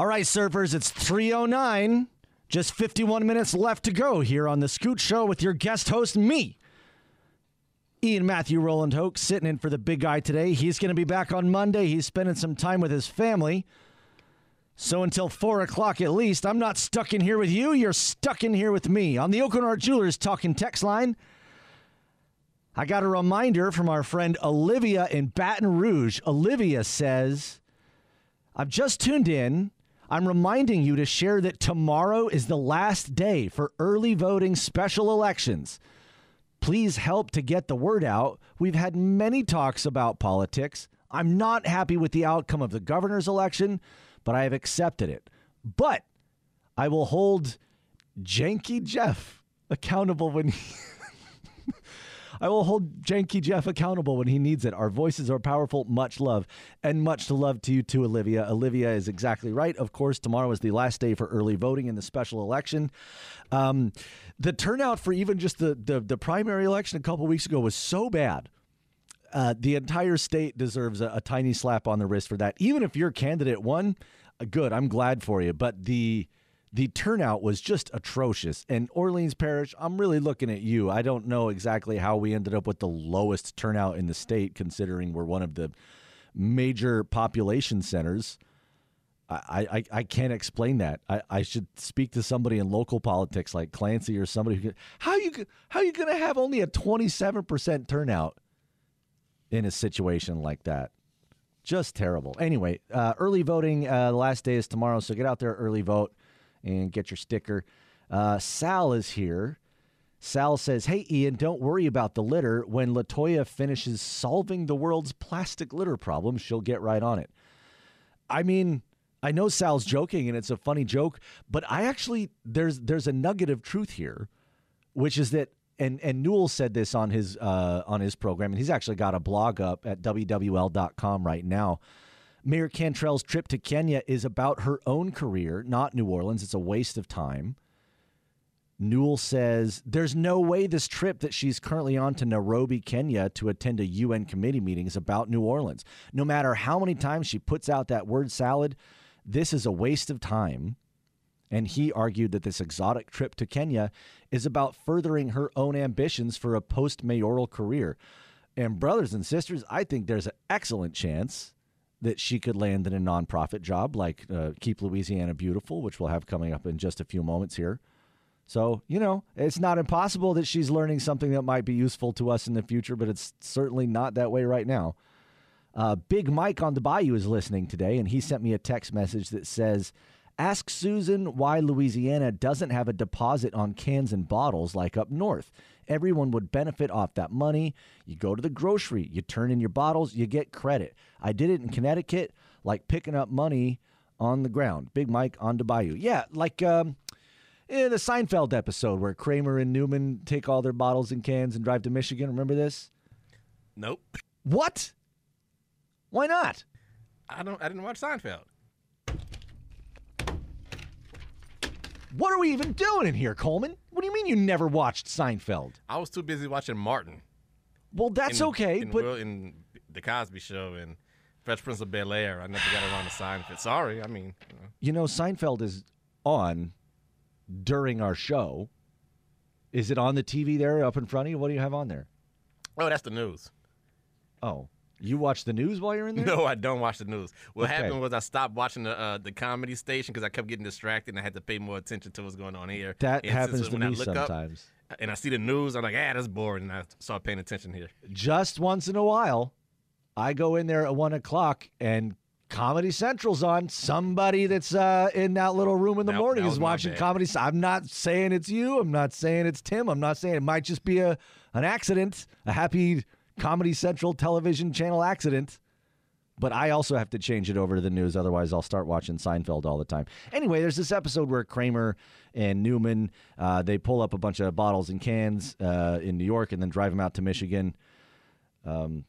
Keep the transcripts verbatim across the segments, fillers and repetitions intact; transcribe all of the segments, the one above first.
All right, surfers, it's three oh nine, just fifty-one minutes left to go here on The Scoot Show with your guest host, me, Ian Matthew Roland-Hoke, sitting in for the big guy today. He's going to be back on Monday. He's spending some time with his family. So until four o'clock at least, I'm not stuck in here with you. You're stuck in here with me. On the Oakland Art Jewelers Talking Text Line, I got a reminder from our friend Olivia in Baton Rouge. Olivia says, I've just tuned in. I'm reminding you to share that tomorrow is the last day for early voting special elections. Please help to get the word out. We've had many talks about politics. I'm not happy with the outcome of the governor's election, but I have accepted it. But I will hold Janky Jeff accountable when he... I will hold Janky Jeff accountable when he needs it. Our voices are powerful. Much love, and much love to you too, Olivia. Olivia is exactly right. Of course, tomorrow is the last day for early voting in the special election. Um, the turnout for even just the, the, the primary election a couple weeks ago was so bad. Uh, the entire state deserves a, a tiny slap on the wrist for that. Even if your candidate won, good, I'm glad for you. But the... The turnout was just atrocious. And Orleans Parish, I'm really looking at you. I don't know exactly how we ended up with the lowest turnout in the state, considering we're one of the major population centers. I I, I can't explain that. I, I should speak to somebody in local politics like Clancy or somebody. Who could, how you how you going to have only a twenty-seven percent turnout in a situation like that? Just terrible. Anyway, uh, early voting, uh, the last day is tomorrow, so get out there, early vote. And get your sticker. Uh, Sal is here. Sal says, hey, Ian, don't worry about the litter. When Latoya finishes solving the world's plastic litter problem, she'll get right on it. I mean, I know Sal's joking, and it's a funny joke, but I actually, there's there's a nugget of truth here, which is that, and and Newell said this on his, uh, on his program, and he's actually got a blog up at W W L dot com right now. Mayor Cantrell's trip to Kenya is about her own career, not New Orleans. It's a waste of time. Newell says, there's no way this trip that she's currently on to Nairobi, Kenya, to attend a U N committee meeting is about New Orleans. No matter how many times she puts out that word salad, this is a waste of time. And he argued that this exotic trip to Kenya is about furthering her own ambitions for a post-mayoral career. And brothers and sisters, I think there's an excellent chance that she could land in a nonprofit job like uh, Keep Louisiana Beautiful, which we'll have coming up in just a few moments here. So, you know, it's not impossible that she's learning something that might be useful to us in the future, but it's certainly not that way right now. Uh, Big Mike on the Bayou is listening today, and he sent me a text message that says, ask Susan why Louisiana doesn't have a deposit on cans and bottles like up north. Everyone would benefit off that money. You go to the grocery, you turn in your bottles, you get credit. I did it in Connecticut, like picking up money on the ground. Big Mike on the Bayou. Yeah, like um, in the Seinfeld episode where Kramer and Newman take all their bottles and cans and drive to Michigan. Remember this? Nope. What? Why not? I don't. I didn't watch Seinfeld. What are we even doing in here, Coleman? What do you mean you never watched Seinfeld? I was too busy watching Martin. Well, that's in, okay, in, but... Will, in The Cosby Show and Fresh Prince of Bel-Air, I never got around to Seinfeld. Sorry, I mean... You know. you know, Seinfeld is on during our show. Is it on the T V there up in front of you? What do you have on there? Oh, that's the news. Oh. You watch the news while you're in there? No, I don't watch the news. What okay. happened was I stopped watching the uh, the comedy station because I kept getting distracted and I had to pay more attention to what's going on here. That and happens to me sometimes. Up, and I see the news, I'm like, ah, that's boring, and I start paying attention here. Just once in a while, I go in there at one o'clock and Comedy Central's on. Somebody that's uh, in that little room in the that, morning that is watching Comedy Central. I'm not saying it's you. I'm not saying it's Tim. I'm not saying it might just be a an accident, a happy Comedy Central television channel accident. But I also have to change it over to the news. Otherwise, I'll start watching Seinfeld all the time. Anyway, there's this episode where Kramer and Newman, uh, they pull up a bunch of bottles and cans uh, in New York and then drive them out to Michigan. Um,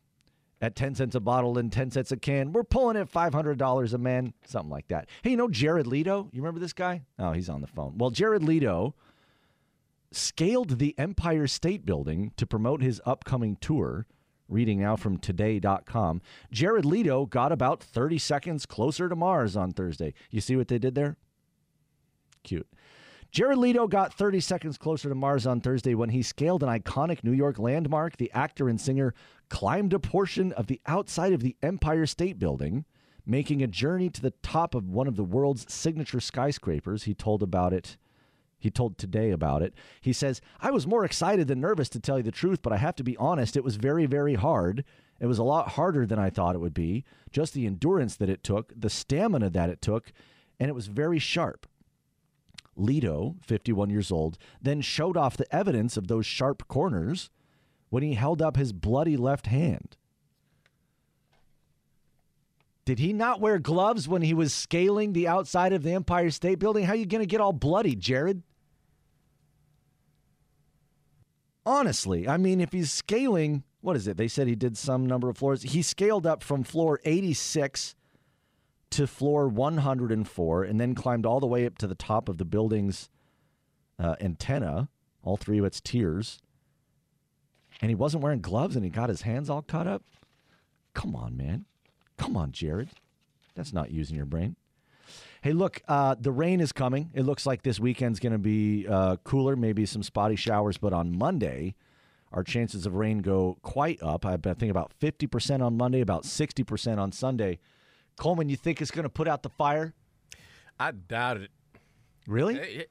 at ten cents a bottle and ten cents a can. We're pulling at five hundred dollars a man, something like that. Hey, you know Jared Leto? You remember this guy? Oh, he's on the phone. Well, Jared Leto scaled the Empire State Building to promote his upcoming tour. Reading now from today dot com. Jared Leto got about thirty seconds closer to Mars on Thursday. You see what they did there? Cute. Jared Leto got thirty seconds closer to Mars on Thursday when he scaled an iconic New York landmark. The actor and singer climbed a portion of the outside of the Empire State Building, making a journey to the top of one of the world's signature skyscrapers. He told about it. He told Today about it. He says, I was more excited than nervous, to tell you the truth, but I have to be honest. It was very, very hard. It was a lot harder than I thought it would be. Just the endurance that it took, the stamina that it took, and it was very sharp. Leto, fifty-one years old, then showed off the evidence of those sharp corners when he held up his bloody left hand. Did he not wear gloves when he was scaling the outside of the Empire State Building? How are you going to get all bloody, Jared? Honestly, I mean, if he's scaling, what is it? They said he did some number of floors. He scaled up from floor eighty-six to floor one hundred four and then climbed all the way up to the top of the building's uh, antenna, all three of its tiers. And he wasn't wearing gloves and he got his hands all cut up? Come on, man. Come on, Jared. That's not using your brain. Hey, look, uh, the rain is coming. It looks like this weekend's going to be uh, cooler, maybe some spotty showers. But on Monday, our chances of rain go quite up. I think about fifty percent on Monday, about sixty percent on Sunday. Coleman, you think it's going to put out the fire? I doubt it. Really? It, it,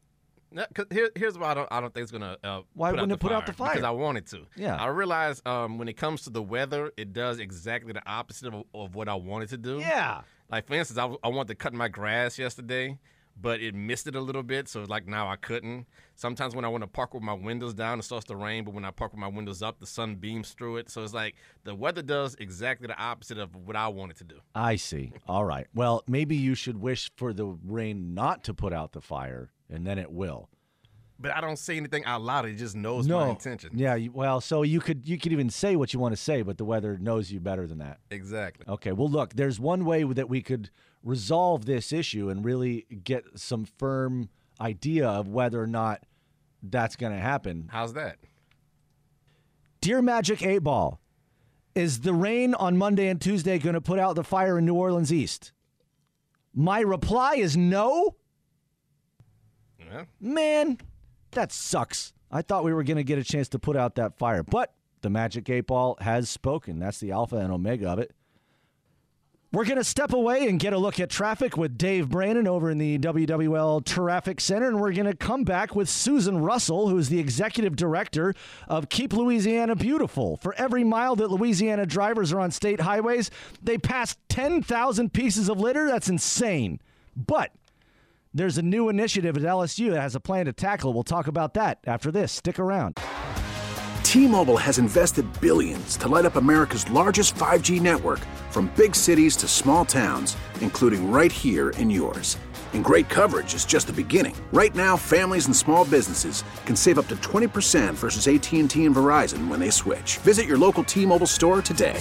no, cause here, here's why I don't, I don't think it's going to uh, Why wouldn't it put out the fire? Because I want it to. Yeah. I realize um, when it comes to the weather, it does exactly the opposite of, of what I wanted to do. Yeah. Like, for instance, I, I wanted to cut my grass yesterday, but it missed it a little bit, so, like, now I couldn't. Sometimes when I want to park with my windows down, it starts to rain, but when I park with my windows up, the sun beams through it. So it's like the weather does exactly the opposite of what I want it to do. I see. All right. Well, maybe you should wish for the rain not to put out the fire, and then it will. But I don't say anything out loud. It just knows no. my intention. Yeah, well, so you could you could even say what you want to say, but the weather knows you better than that. Exactly. Okay, well, look, there's one way that we could resolve this issue and really get some firm idea of whether or not that's going to happen. How's that? Dear Magic eight ball, is the rain on Monday and Tuesday going to put out the fire in New Orleans East? My reply is no. Yeah. Man, that sucks. I thought we were going to get a chance to put out that fire, but the Magic eight ball has spoken. That's the alpha and omega of it. We're going to step away and get a look at traffic with Dave Brandon over in the W W L Traffic Center, and we're going to come back with Susan Russell, who is the executive director of Keep Louisiana Beautiful. For every mile that Louisiana drivers are on state highways, they pass ten thousand pieces of litter. That's insane. But there's a new initiative at L S U that has a plan to tackle. We'll talk about that after this. Stick around. T-Mobile has invested billions to light up America's largest five G network, from big cities to small towns, including right here in yours. And great coverage is just the beginning. Right now, families and small businesses can save up to twenty percent versus A T and T and Verizon when they switch. Visit your local T-Mobile store today.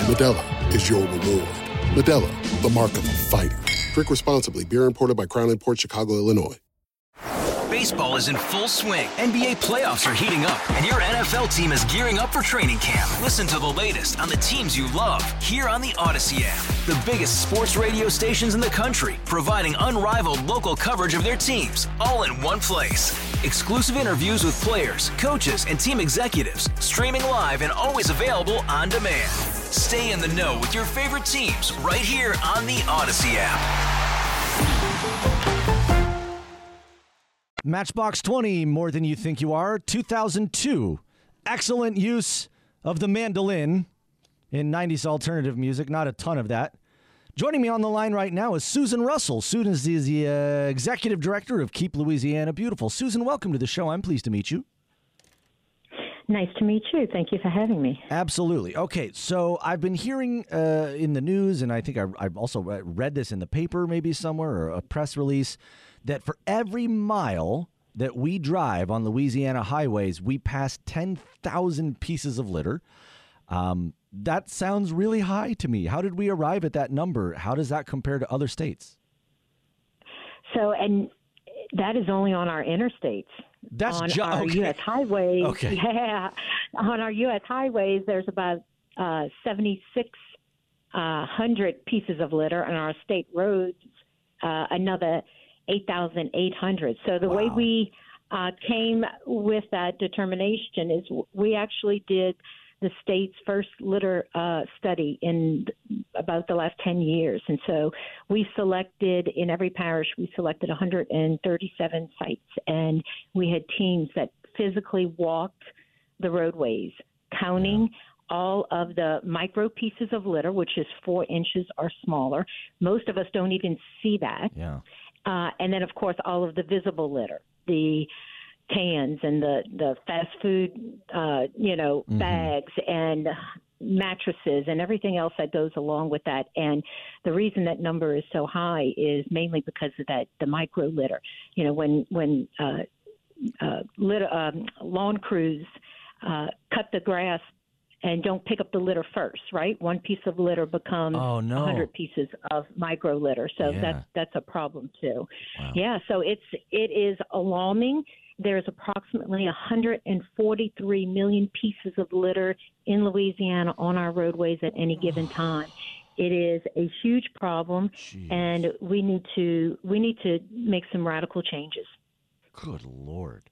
and Modelo is your reward. Modelo, the mark of a fighter. Drink responsibly. Beer imported by Crown Imports, Chicago, Illinois. Baseball is in full swing. N B A playoffs are heating up, and your N F L team is gearing up for training camp. Listen to the latest on the teams you love here on the Odyssey app. The biggest sports radio stations in the country, providing unrivaled local coverage of their teams, all in one place. Exclusive interviews with players, coaches, and team executives, streaming live and always available on demand. Stay in the know with your favorite teams right here on the Odyssey app. Matchbox twenty, more than you think you are, two thousand two. Excellent use of the mandolin in nineties alternative music. Not a ton of that. Joining me on the line right now is Susan Russell. Susan is the uh, executive director of Keep Louisiana Beautiful. Susan, welcome to the show. I'm pleased to meet you. Nice to meet you. Thank you for having me. Absolutely. Okay, so I've been hearing uh, in the news, and I think I, I've also read this in the paper maybe somewhere, or a press release, that for every mile that we drive on Louisiana highways, we pass ten thousand pieces of litter. Um, that sounds really high to me. How did we arrive at that number? How does that compare to other states? So, and that is only on our interstates. That's on ju- our okay. U S highways. Okay. Yeah. On our U S highways, there's about uh, seventy-six hundred pieces of litter. On our state roads, uh, another eight thousand eight hundred. So the wow. way we uh, came with that determination is we actually did the state's first litter uh, study in about the last ten years. And so we selected, in every parish, we selected one hundred thirty-seven sites. And we had teams that physically walked the roadways, counting wow. all of the micro pieces of litter, which is four inches or smaller. Most of us don't even see that. Yeah. Uh, and then, of course, all of the visible litter, the cans and the, the fast food, uh, you know, mm-hmm. bags and mattresses and everything else that goes along with that. And the reason that number is so high is mainly because of that, the micro litter. You know, when when uh, uh, litter, um, lawn crews uh, cut the grass and don't pick up the litter first, right? One piece of litter becomes oh, no. one hundred pieces of micro litter. So yeah. that's that's a problem too. Wow. Yeah, so it's it is alarming. There's approximately one hundred forty-three million pieces of litter in Louisiana on our roadways at any given time. It is a huge problem. Jeez. And we need to we need to make some radical changes. Good Lord.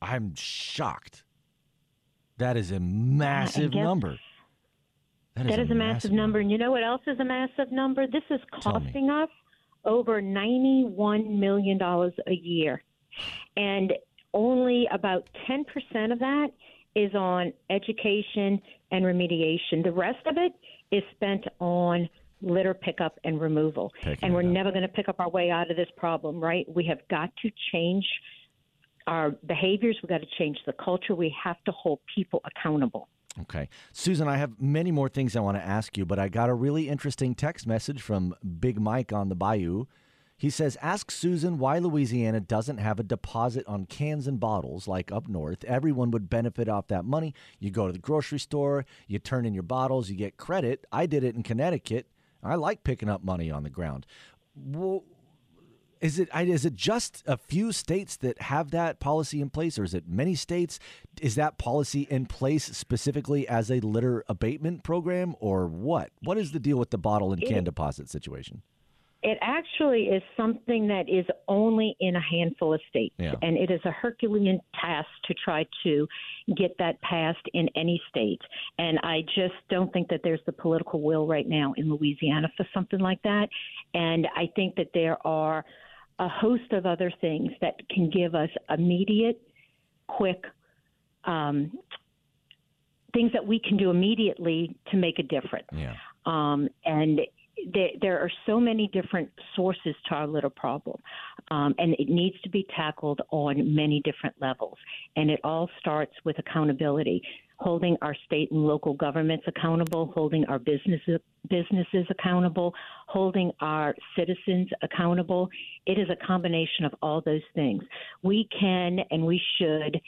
I'm shocked. That is a massive guess, number. That is, that is a massive, massive number. number. And you know what else is a massive number? This is costing us over ninety-one million dollars a year. And only about ten percent of that is on education and remediation. The rest of it is spent on litter pickup and removal. Picking and we're never going to pick up our way out of this problem, right? We have got to change our behaviors. We've got to change the culture. We have to hold people accountable. Okay. Susan, I have many more things I want to ask you, but I got a really interesting text message from Big Mike on the Bayou. He says, ask Susan why Louisiana doesn't have a deposit on cans and bottles like up north. Everyone would benefit off that money. You go to the grocery store, you turn in your bottles, you get credit. I did it in Connecticut. I like picking up money on the ground. Well, Is it is it just a few states that have that policy in place, or is it many states? Is that policy in place specifically as a litter abatement program, or what? What is the deal with the bottle and can it, deposit situation? It actually is something that is only in a handful of states, yeah. and it is a Herculean task to try to get that passed in any state. And I just don't think that there's the political will right now in Louisiana for something like that. And I think that there are a host of other things that can give us immediate, quick um, things that we can do immediately to make a difference. Yeah. Um, and there, there are so many different sources to our litter problem, um, and it needs to be tackled on many different levels. And it all starts with accountability, holding our state and local governments accountable, holding our businesses businesses accountable, holding our citizens accountable. It is a combination of all those things. We can and we should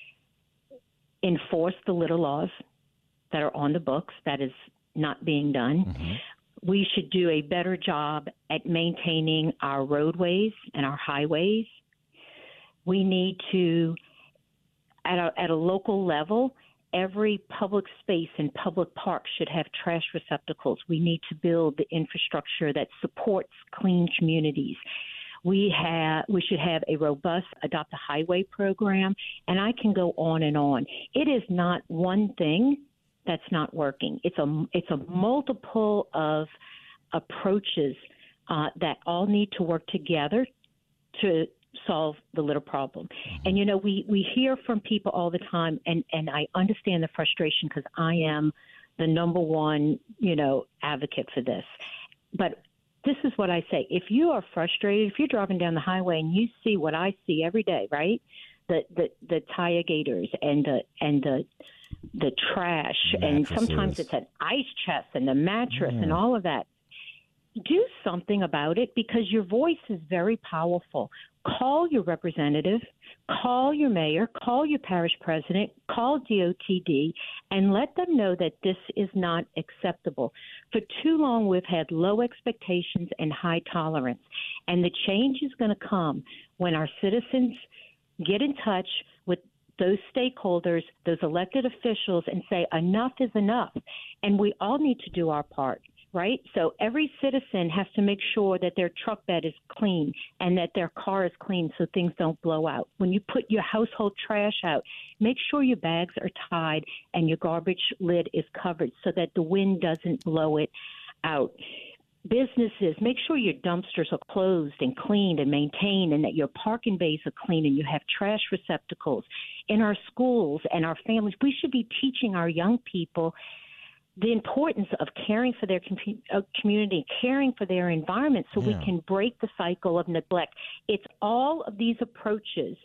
enforce the litter laws. that are on the books. That is not being done. Mm-hmm. We should do a better job at maintaining our roadways and our highways. We need to, at a, at a local level, every public space and public park should have trash receptacles. We need to build the infrastructure that supports clean communities. We have, we should have a robust Adopt a Highway program, and I can go on and on. It is not one thing that's not working. It's a, it's a multiple of approaches uh, that all need to work together to solve the litter problem. And, you know, we, we hear from people all the time, and, and I understand the frustration because I am the number one, you know, advocate for this. But this is what I say. If you are frustrated, if you're driving down the highway and you see what I see every day, right, the the, the tire gators and the, and the the trash, mattresses. And sometimes it's an ice chest and a mattress yeah. and all of that, do something about it because your voice is very powerful. Call your representative, call your mayor, call your parish president, call D O T D, and let them know that this is not acceptable. For too long, we've had low expectations and high tolerance, and the change is going to come when our citizens get in touch with those stakeholders, those elected officials, and say enough is enough, and we all need to do our part. Right? So every citizen has to make sure that their truck bed is clean and that their car is clean so things don't blow out. When you put your household trash out, make sure your bags are tied and your garbage lid is covered so that the wind doesn't blow it out. Businesses, make sure your dumpsters are closed and cleaned and maintained and that your parking bays are clean and you have trash receptacles. In our schools and our families, we should be teaching our young people the importance of caring for their com- uh, community, caring for their environment so yeah. we can break the cycle of neglect. It's all of these approaches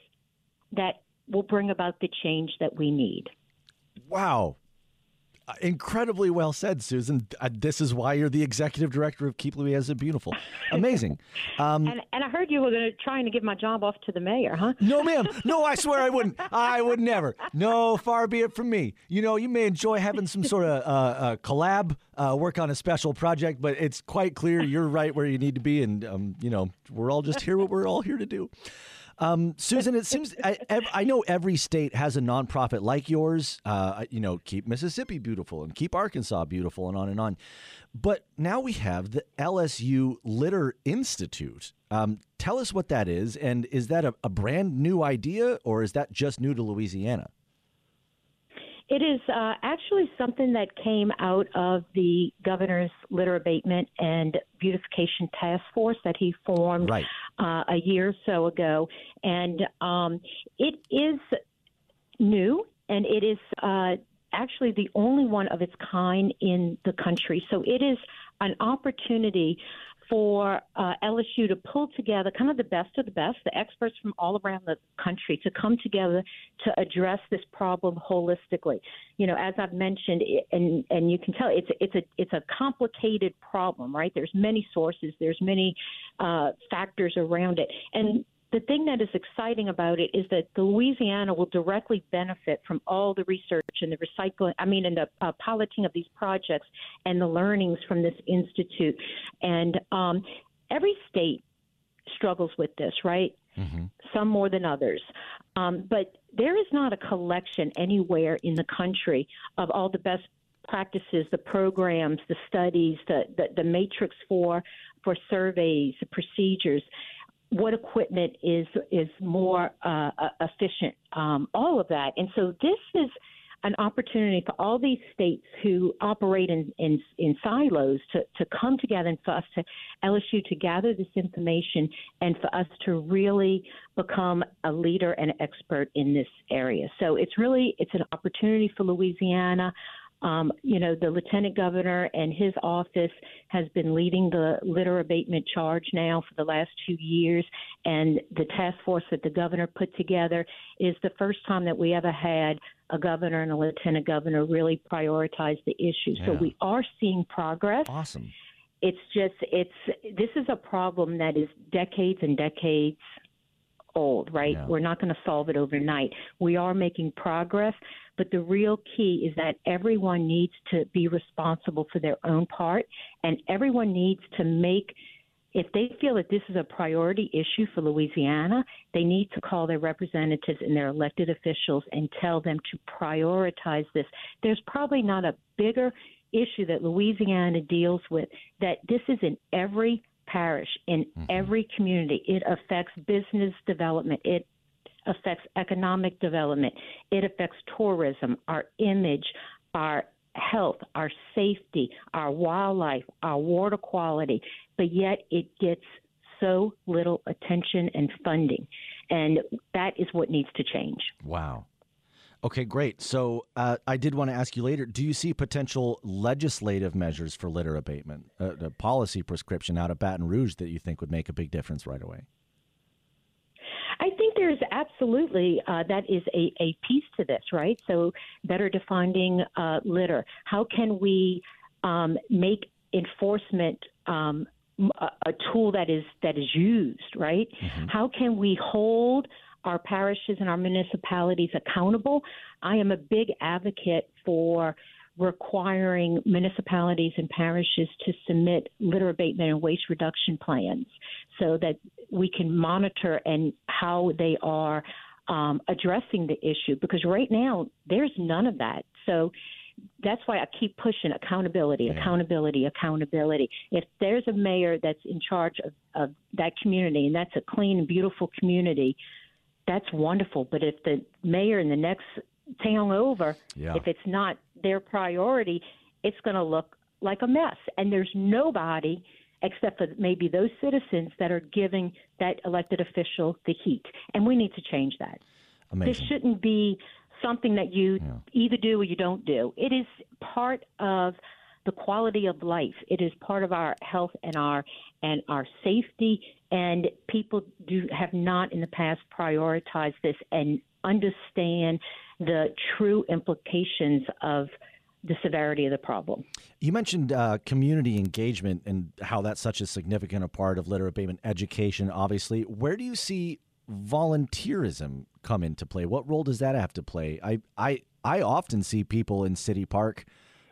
that will bring about the change that we need. Wow. Incredibly well said, Susan. Uh, this is why you're the executive director of Keep Louisiana Beautiful. Amazing. Um, and, and I heard you were gonna, trying to give my job off to the mayor, huh? No, ma'am. No, I swear I wouldn't. I would never. No, far be it from me. You know, you may enjoy having some sort of uh, uh, collab, uh, work on a special project, but it's quite clear you're right where you need to be. And, um, you know, we're all just here what we're all here to do. Um, Susan, it seems I, I know every state has a nonprofit like yours, uh, you know, Keep Mississippi Beautiful and Keep Arkansas Beautiful and on and on. But now we have the L S U Litter Institute. Um, tell us what that is. And is that a, a brand new idea or is that just new to Louisiana? It is uh, actually something that came out of the governor's litter abatement and beautification task force that he formed right. uh, a year or so ago. And um, it is new, and it is uh, actually the only one of its kind in the country. So it is an opportunity for uh, L S U to pull together kind of the best of the best, the experts from all around the country to come together to address this problem holistically. You know, as I've mentioned, and and you can tell it's it's a it's a complicated problem, right? There's many sources, there's many uh, factors around it, and the thing that is exciting about it is that Louisiana will directly benefit from all the research and the recycling, I mean, and the uh, piloting of these projects and the learnings from this institute. And um, every state struggles with this, right? Mm-hmm. Some more than others. Um, but there is not a collection anywhere in the country of all the best practices, the programs, the studies, the, the, the matrix for, for surveys, the procedures. What equipment is is more uh, efficient, um, all of that. And so this is an opportunity for all these states who operate in, in, in silos to, to come together and for us to L S U to gather this information and for us to really become a leader and expert in this area. So it's really, it's an opportunity for Louisiana. Um, you know, the lieutenant governor and his office has been leading the litter abatement charge now for the last two years. And the task force that the governor put together is the first time that we ever had a governor and a lieutenant governor really prioritize the issue. Yeah. So we are seeing progress. Awesome. It's just it's this is a problem that is decades and decades old, right? Yeah. We're not going to solve it overnight. We are making progress. But the real key is that everyone needs to be responsible for their own part, and everyone needs to make, if they feel that this is a priority issue for Louisiana, they need to call their representatives and their elected officials and tell them to prioritize this. There's probably not a bigger issue that Louisiana deals with, that this is in every parish, in mm-hmm. every community. It affects business development. It affects economic development. It affects tourism, our image, our health, our safety, our wildlife, our water quality, but yet it gets so little attention and funding. And that is what needs to change. Wow. Okay, great. So uh, I did want to ask you later, do you see potential legislative measures for litter abatement, uh, a policy prescription out of Baton Rouge that you think would make a big difference right away? I think there's absolutely, uh, that is a, a piece to this, right? So better defining uh, litter. How can we um, make enforcement um, a, a tool that is that is used, right? Mm-hmm. How can we hold our parishes and our municipalities accountable? I am a big advocate for requiring municipalities and parishes to submit litter abatement and waste reduction plans so that we can monitor and how they are um, addressing the issue, because right now there's none of that. So that's why I keep pushing accountability, yeah. accountability, accountability. If there's a mayor that's in charge of, of that community, and that's a clean and beautiful community, that's wonderful. But if the mayor in the next town over, yeah. if it's not their priority, it's going to look like a mess. And there's nobody except for maybe those citizens that are giving that elected official the heat. And we need to change that. Amazing. This shouldn't be something that you yeah. either do or you don't do. It is part of the quality of life. It is part of our health and our and our safety. And people do have not in the past prioritized this and understand the true implications of the severity of the problem. You mentioned uh, community engagement and how that's such a significant a part of litter abatement education, obviously. Where do you see volunteerism come into play? What role does that have to play? I I, I often see people in City Park,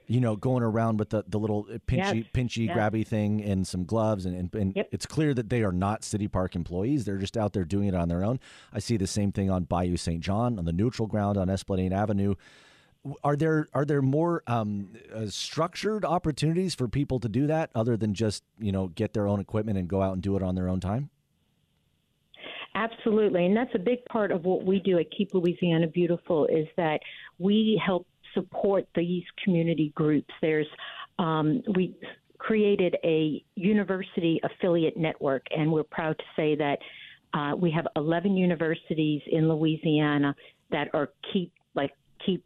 you know, going around with the, the little pinchy, yes. pinchy, yes. grabby thing and some gloves. And, and, and yep. it's clear that they are not City Park employees. They're just out there doing it on their own. I see the same thing on Bayou Saint John, on the neutral ground, on Esplanade Avenue. Are there are there more um, uh, structured opportunities for people to do that other than just, you know, get their own equipment and go out and do it on their own time? Absolutely. And that's a big part of what we do at Keep Louisiana Beautiful, is that we help support these community groups. There's um, we created a university affiliate network, and we're proud to say that uh, we have eleven universities in Louisiana that are keep like keep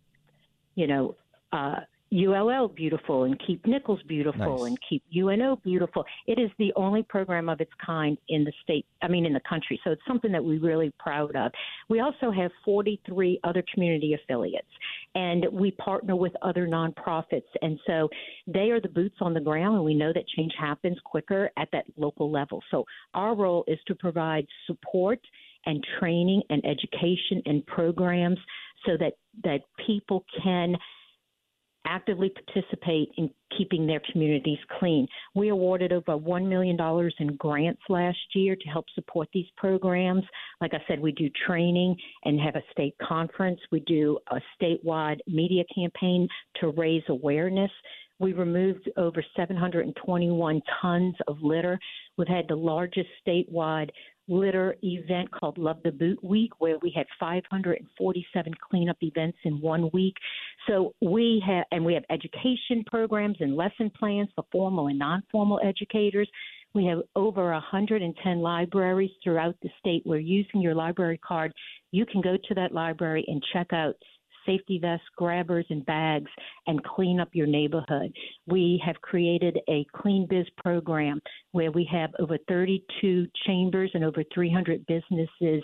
you know uh, U L L beautiful and keep Nichols beautiful nice. and keep U N O beautiful. It is the only program of its kind in the state, I mean in the country. So it's something that we're really proud of. We also have forty-three other community affiliates, and we partner with other nonprofits. And so they are the boots on the ground, and we know that change happens quicker at that local level. So our role is to provide support and training and education and programs so that, that people can actively participate in keeping their communities clean. We awarded over one million dollars in grants last year to help support these programs. Like I said, we do training and have a state conference. We do a statewide media campaign to raise awareness. We removed over seven hundred twenty-one tons of litter. We've had the largest statewide litter event called Love the Boot Week, where we had five hundred forty-seven cleanup events in one week. So we have, and we have education programs and lesson plans for formal and non-formal educators. We have over one hundred ten libraries throughout the state where, using your library card, you can go to that library and check out safety vests, grabbers, and bags, and clean up your neighborhood. We have created a Clean Biz program where we have over thirty-two chambers and over three hundred businesses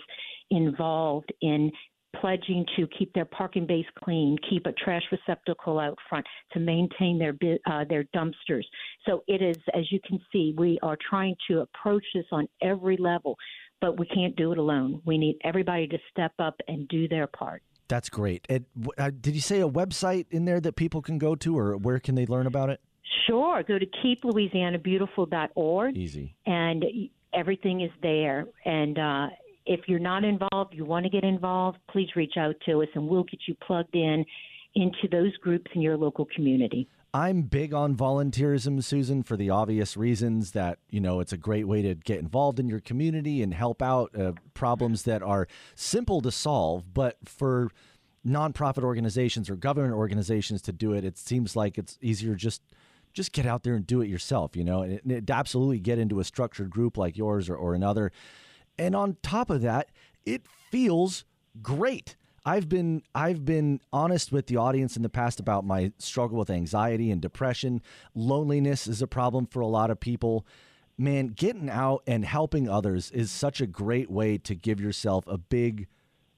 involved in pledging to keep their parking base clean, keep a trash receptacle out front, to maintain their uh, their dumpsters. So it is, as you can see, we are trying to approach this on every level, but we can't do it alone. We need everybody to step up and do their part. That's great. It, uh, did you say a website in there that people can go to, or where can they learn about it? Sure. Go to keep louisiana beautiful dot org. Easy. And everything is there. And uh, if you're not involved, you want to get involved, please reach out to us, and we'll get you plugged in into those groups in your local community. I'm big on volunteerism, Susan, for the obvious reasons that, you know, it's a great way to get involved in your community and help out uh, problems that are simple to solve. But for nonprofit organizations or government organizations to do it, it seems like it's easier just just get out there and do it yourself, you know, and, and absolutely get into a structured group like yours or, or another. And on top of that, it feels great. I've been I've been honest with the audience in the past about my struggle with anxiety and depression. Loneliness is a problem for a lot of people. Man, getting out and helping others is such a great way to give yourself a big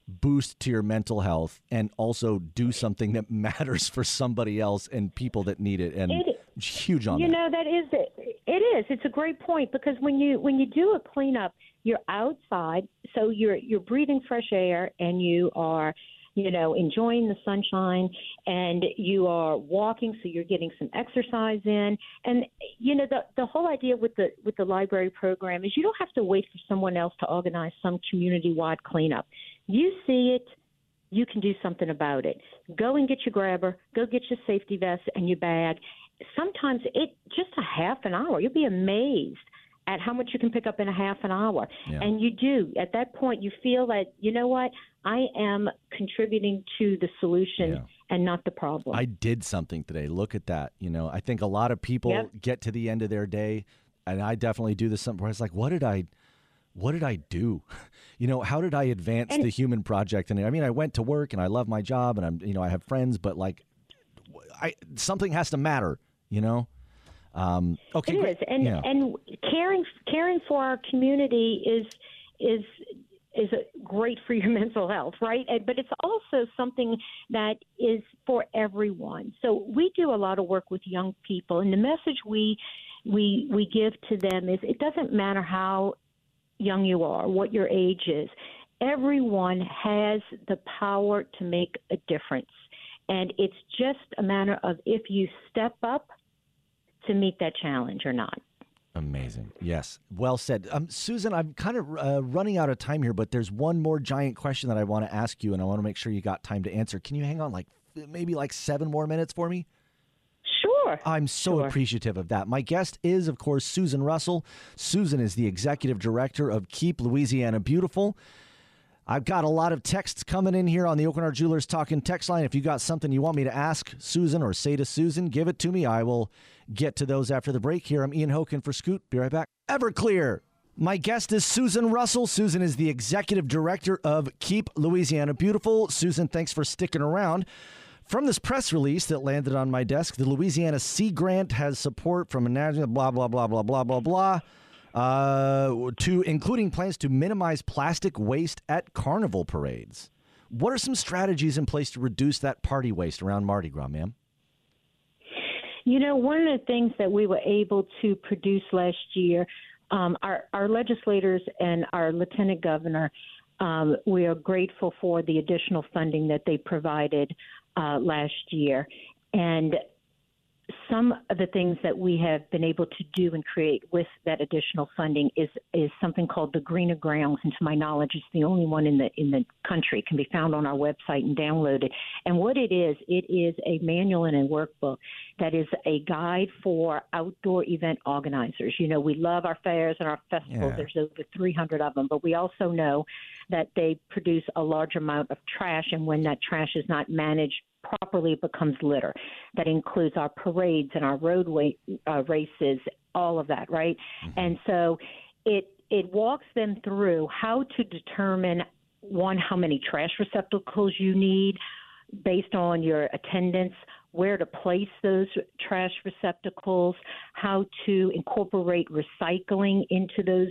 boost to your mental health and also do something that matters for somebody else and people that need it. And it, huge on you that. You know, that is it. It is. It's a great point, because when you when you do a cleanup, you're outside, so you're you're breathing fresh air, and you are, you know, enjoying the sunshine, and you are walking, so you're getting some exercise in. And you know, the the whole idea with the with the library program is you don't have to wait for someone else to organize some community-wide cleanup. You see it, you can do something about it. Go and get your grabber, go get your safety vest and your bag. Sometimes it just a half an hour. You'll be amazed at how much you can pick up in a half an hour. Yeah. And you do. At that point, you feel that, you know what, I am contributing to the solution yeah. and not the problem. I did something today. Look at that. You know, I think a lot of people yep. get to the end of their day, and I definitely do this something where it's like, what did I what did I do? You know, how did I advance and the human project? And I mean, I went to work, and I love my job, and I'm, you know, I have friends, but like, I something has to matter, you know? Um, okay, it is, and yeah. and caring caring for our community is is is great for your mental health, right? But it's also something that is for everyone. So we do a lot of work with young people, and the message we we we give to them is it doesn't matter how young you are, what your age is. Everyone has the power to make a difference, and it's just a matter of if you step up to meet that challenge or not. Amazing. Yes. Well said. Um, Susan, I'm kind of uh, running out of time here, but there's one more giant question that I want to ask you, and I want to make sure you got time to answer. Can you hang on like maybe like seven more minutes for me? Sure. I'm so sure. appreciative of that. My guest is, of course, Susan Russell. Susan is the executive director of Keep Louisiana Beautiful. I've got a lot of texts coming in here on the Oakland Art Jewelers Talking Text Line. If you got something you want me to ask Susan or say to Susan, give it to me. I will get to those after the break here. I'm Ian Hoken for Scoot. Be right back. Everclear. My guest is Susan Russell. Susan is the executive director of Keep Louisiana Beautiful. Susan, thanks for sticking around. From this press release that landed on my desk, the Louisiana Sea Grant has support from a national blah, blah, blah, blah, blah, blah, blah. Uh, to including plans to minimize plastic waste at carnival parades. What are some strategies in place to reduce that party waste around Mardi Gras, ma'am? You know, one of the things that we were able to produce last year, um, our, our legislators and our lieutenant governor, um, we are grateful for the additional funding that they provided uh, last year. And some of the things that we have been able to do and create with that additional funding is is something called the Greener Grounds, and to my knowledge, it's the only one in the in the country. It can be found on our website and downloaded. And what it is, it is a manual and a workbook that is a guide for outdoor event organizers. You know, we love our fairs and our festivals. Yeah. There's over three hundred of them, but we also know that they produce a large amount of trash, and when that trash is not managed properly, it becomes litter. That includes our parades and our roadway uh, races, all of that, right? Mm-hmm. And so it it walks them through how to determine, one, how many trash receptacles you need based on your attendance, where to place those trash receptacles, how to incorporate recycling into those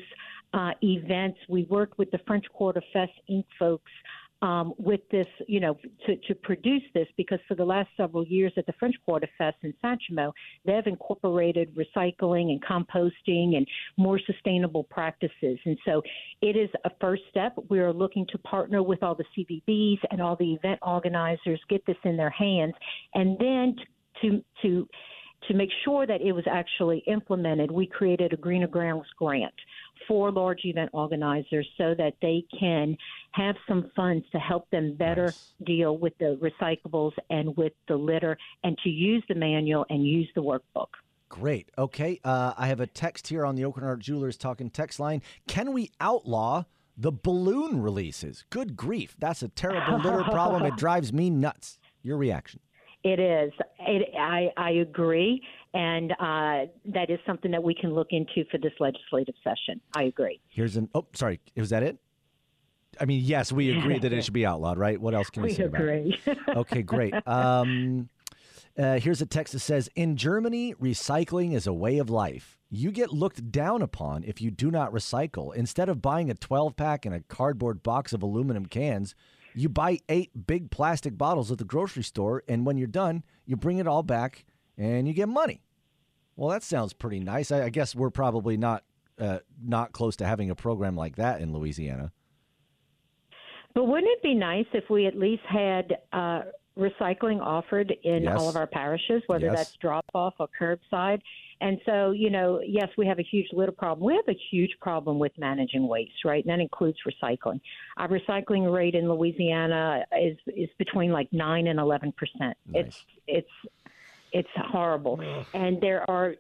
uh, events. We worked with the French Quarter Fest Inc. folks um, with this, you know, to, to produce this, because for the last several years at the French Quarter Fest in Satchmo, they've incorporated recycling and composting and more sustainable practices. And so it is a first step. We are looking to partner with all the C V Bs and all the event organizers, get this in their hands, and then to to to make sure that it was actually implemented, we created a Greener Grounds grant for large event organizers so that they can have some funds to help them better nice. deal with the recyclables and with the litter, and to use the manual and use the workbook. Great. Okay. Uh, I have a text here on the Oakland Art Jewelers Talking text line. Can we outlaw the balloon releases? Good grief. That's a terrible litter problem. It drives me nuts. Your reaction? It is. It, I, I agree. And uh, that is something that we can look into for this legislative session. I agree. Here's an, oh, sorry. Was that it? I mean, yes, we agree that it should be outlawed, right? What else can we, we say agree. about it? Okay, great. Um, uh, here's a text that says, in Germany, recycling is a way of life. You get looked down upon if you do not recycle. Instead of buying a twelve pack and a cardboard box of aluminum cans, you buy eight big plastic bottles at the grocery store, and when you're done, you bring it all back, and you get money. Well, that sounds pretty nice. I, I guess we're probably not uh, not close to having a program like that in Louisiana. But wouldn't it be nice if we at least had uh, recycling offered in yes. all of our parishes, whether yes. that's drop-off or curbside? And so, you know, yes, we have a huge litter problem. We have a huge problem with managing waste, right? And that includes recycling. Our recycling rate in Louisiana is is between like nine and eleven percent. Nice. It's it's it's horrible. Ugh. And there are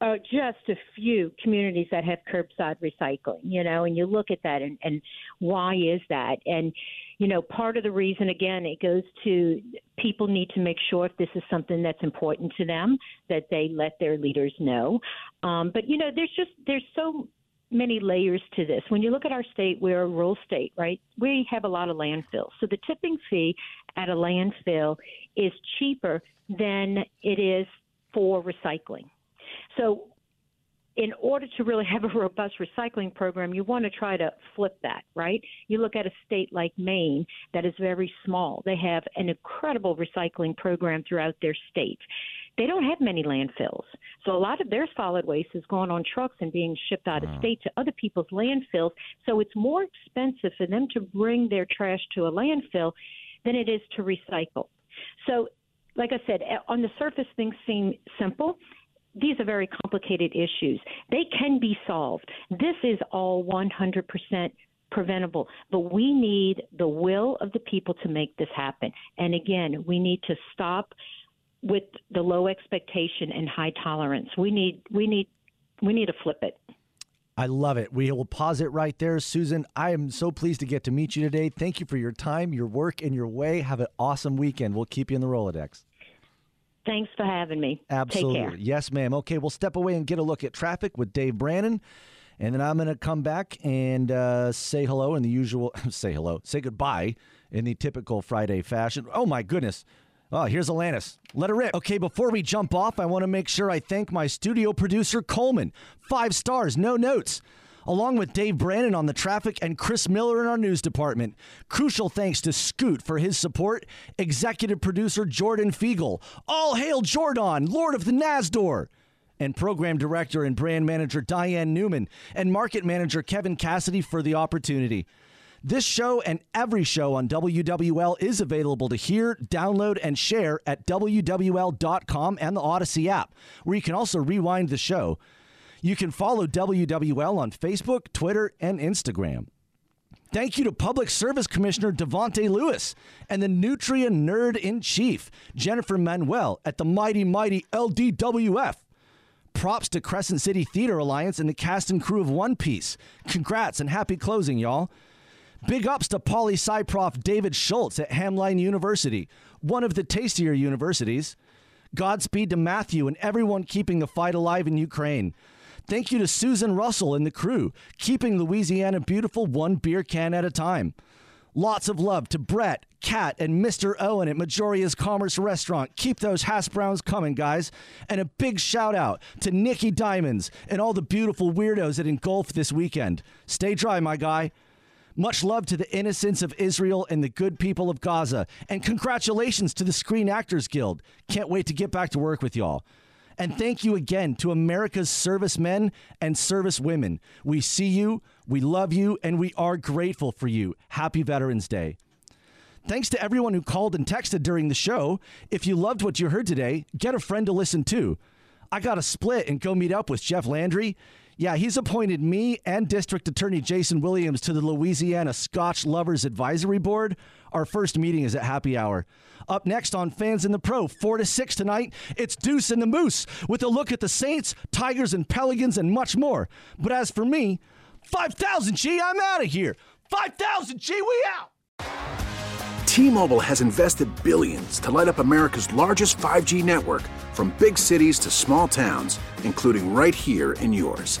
uh, just a few communities that have curbside recycling, you know. And you look at that, and, and why is that? And you know, part of the reason, again, it goes to people need to make sure if this is something that's important to them, that they let their leaders know. Um, but, you know, there's just there's so many layers to this. When you look at our state, we're a rural state, right? We have a lot of landfills. So the tipping fee at a landfill is cheaper than it is for recycling. So in order to really have a robust recycling program, you want to try to flip that, right? You look at a state like Maine that is very small. They have an incredible recycling program throughout their state. They don't have many landfills. So a lot of their solid waste is going on trucks and being shipped out wow. of state to other people's landfills. So it's more expensive for them to bring their trash to a landfill than it is to recycle. So, like I said, on the surface, things seem simple. These are very complicated issues. They can be solved. This is all one hundred percent preventable, but we need the will of the people to make this happen. And again, we need to stop with the low expectation and high tolerance. We need we need we need to flip it. I love it. We will pause it right there. Susan, I am so pleased to get to meet you today. Thank you for your time, your work, and your way. Have an awesome weekend. We'll keep you in the Rolodex. Thanks for having me. Absolutely. Take care. Yes, ma'am. Okay, we'll step away and get a look at traffic with Dave Brandon, and then I'm going to come back and uh, say hello in the usual, say hello, say goodbye in the typical Friday fashion. Oh, my goodness. Oh, here's Alanis. Let her rip. Okay, before we jump off, I want to make sure I thank my studio producer, Coleman. Five stars, no notes. Along with Dave Brandon on the traffic and Chris Miller in our news department. Crucial thanks to Scoot for his support. Executive producer Jordan Fiegel. All hail Jordan, Lord of the Nazdor. And program director and brand manager Diane Newman. And market manager Kevin Cassidy for the opportunity. This show and every show on W W L is available to hear, download, and share at W W L dot com and the Odyssey app, where you can also rewind the show. You can follow W W L on Facebook, Twitter, and Instagram. Thank you to Public Service Commissioner Devontae Lewis and the Nutria Nerd-in-Chief, Jennifer Manuel, at the mighty, mighty L D W F. Props to Crescent City Theater Alliance and the cast and crew of One Piece. Congrats and happy closing, y'all. Big ups to Poli Sci Prof David Schultz at Hamline University, one of the tastier universities. Godspeed to Matthew and everyone keeping the fight alive in Ukraine. Thank you to Susan Russell and the crew, keeping Louisiana beautiful one beer can at a time. Lots of love to Brett, Kat, and Mister Owen at Majoria's Commerce Restaurant. Keep those hash browns coming, guys. And a big shout out to Nikki Diamonds and all the beautiful weirdos that engulfed this weekend. Stay dry, my guy. Much love to the innocents of Israel and the good people of Gaza. And congratulations to the Screen Actors Guild. Can't wait to get back to work with y'all. And thank you again to America's servicemen and servicewomen. We see you, we love you, and we are grateful for you. Happy Veterans Day. Thanks to everyone who called and texted during the show. If you loved what you heard today, get a friend to listen to. I got to split and go meet up with Jeff Landry. Yeah, he's appointed me and District Attorney Jason Williams to the Louisiana Scotch Lovers Advisory Board. Our first meeting is at happy hour. Up next on Fans in the Pro, four to six tonight, it's Deuce and the Moose with a look at the Saints, Tigers, and Pelicans, and much more. But as for me, five thousand G, I'm out of here. five thousand G, we out. T-Mobile has invested billions to light up America's largest five G network, from big cities to small towns, including right here in yours.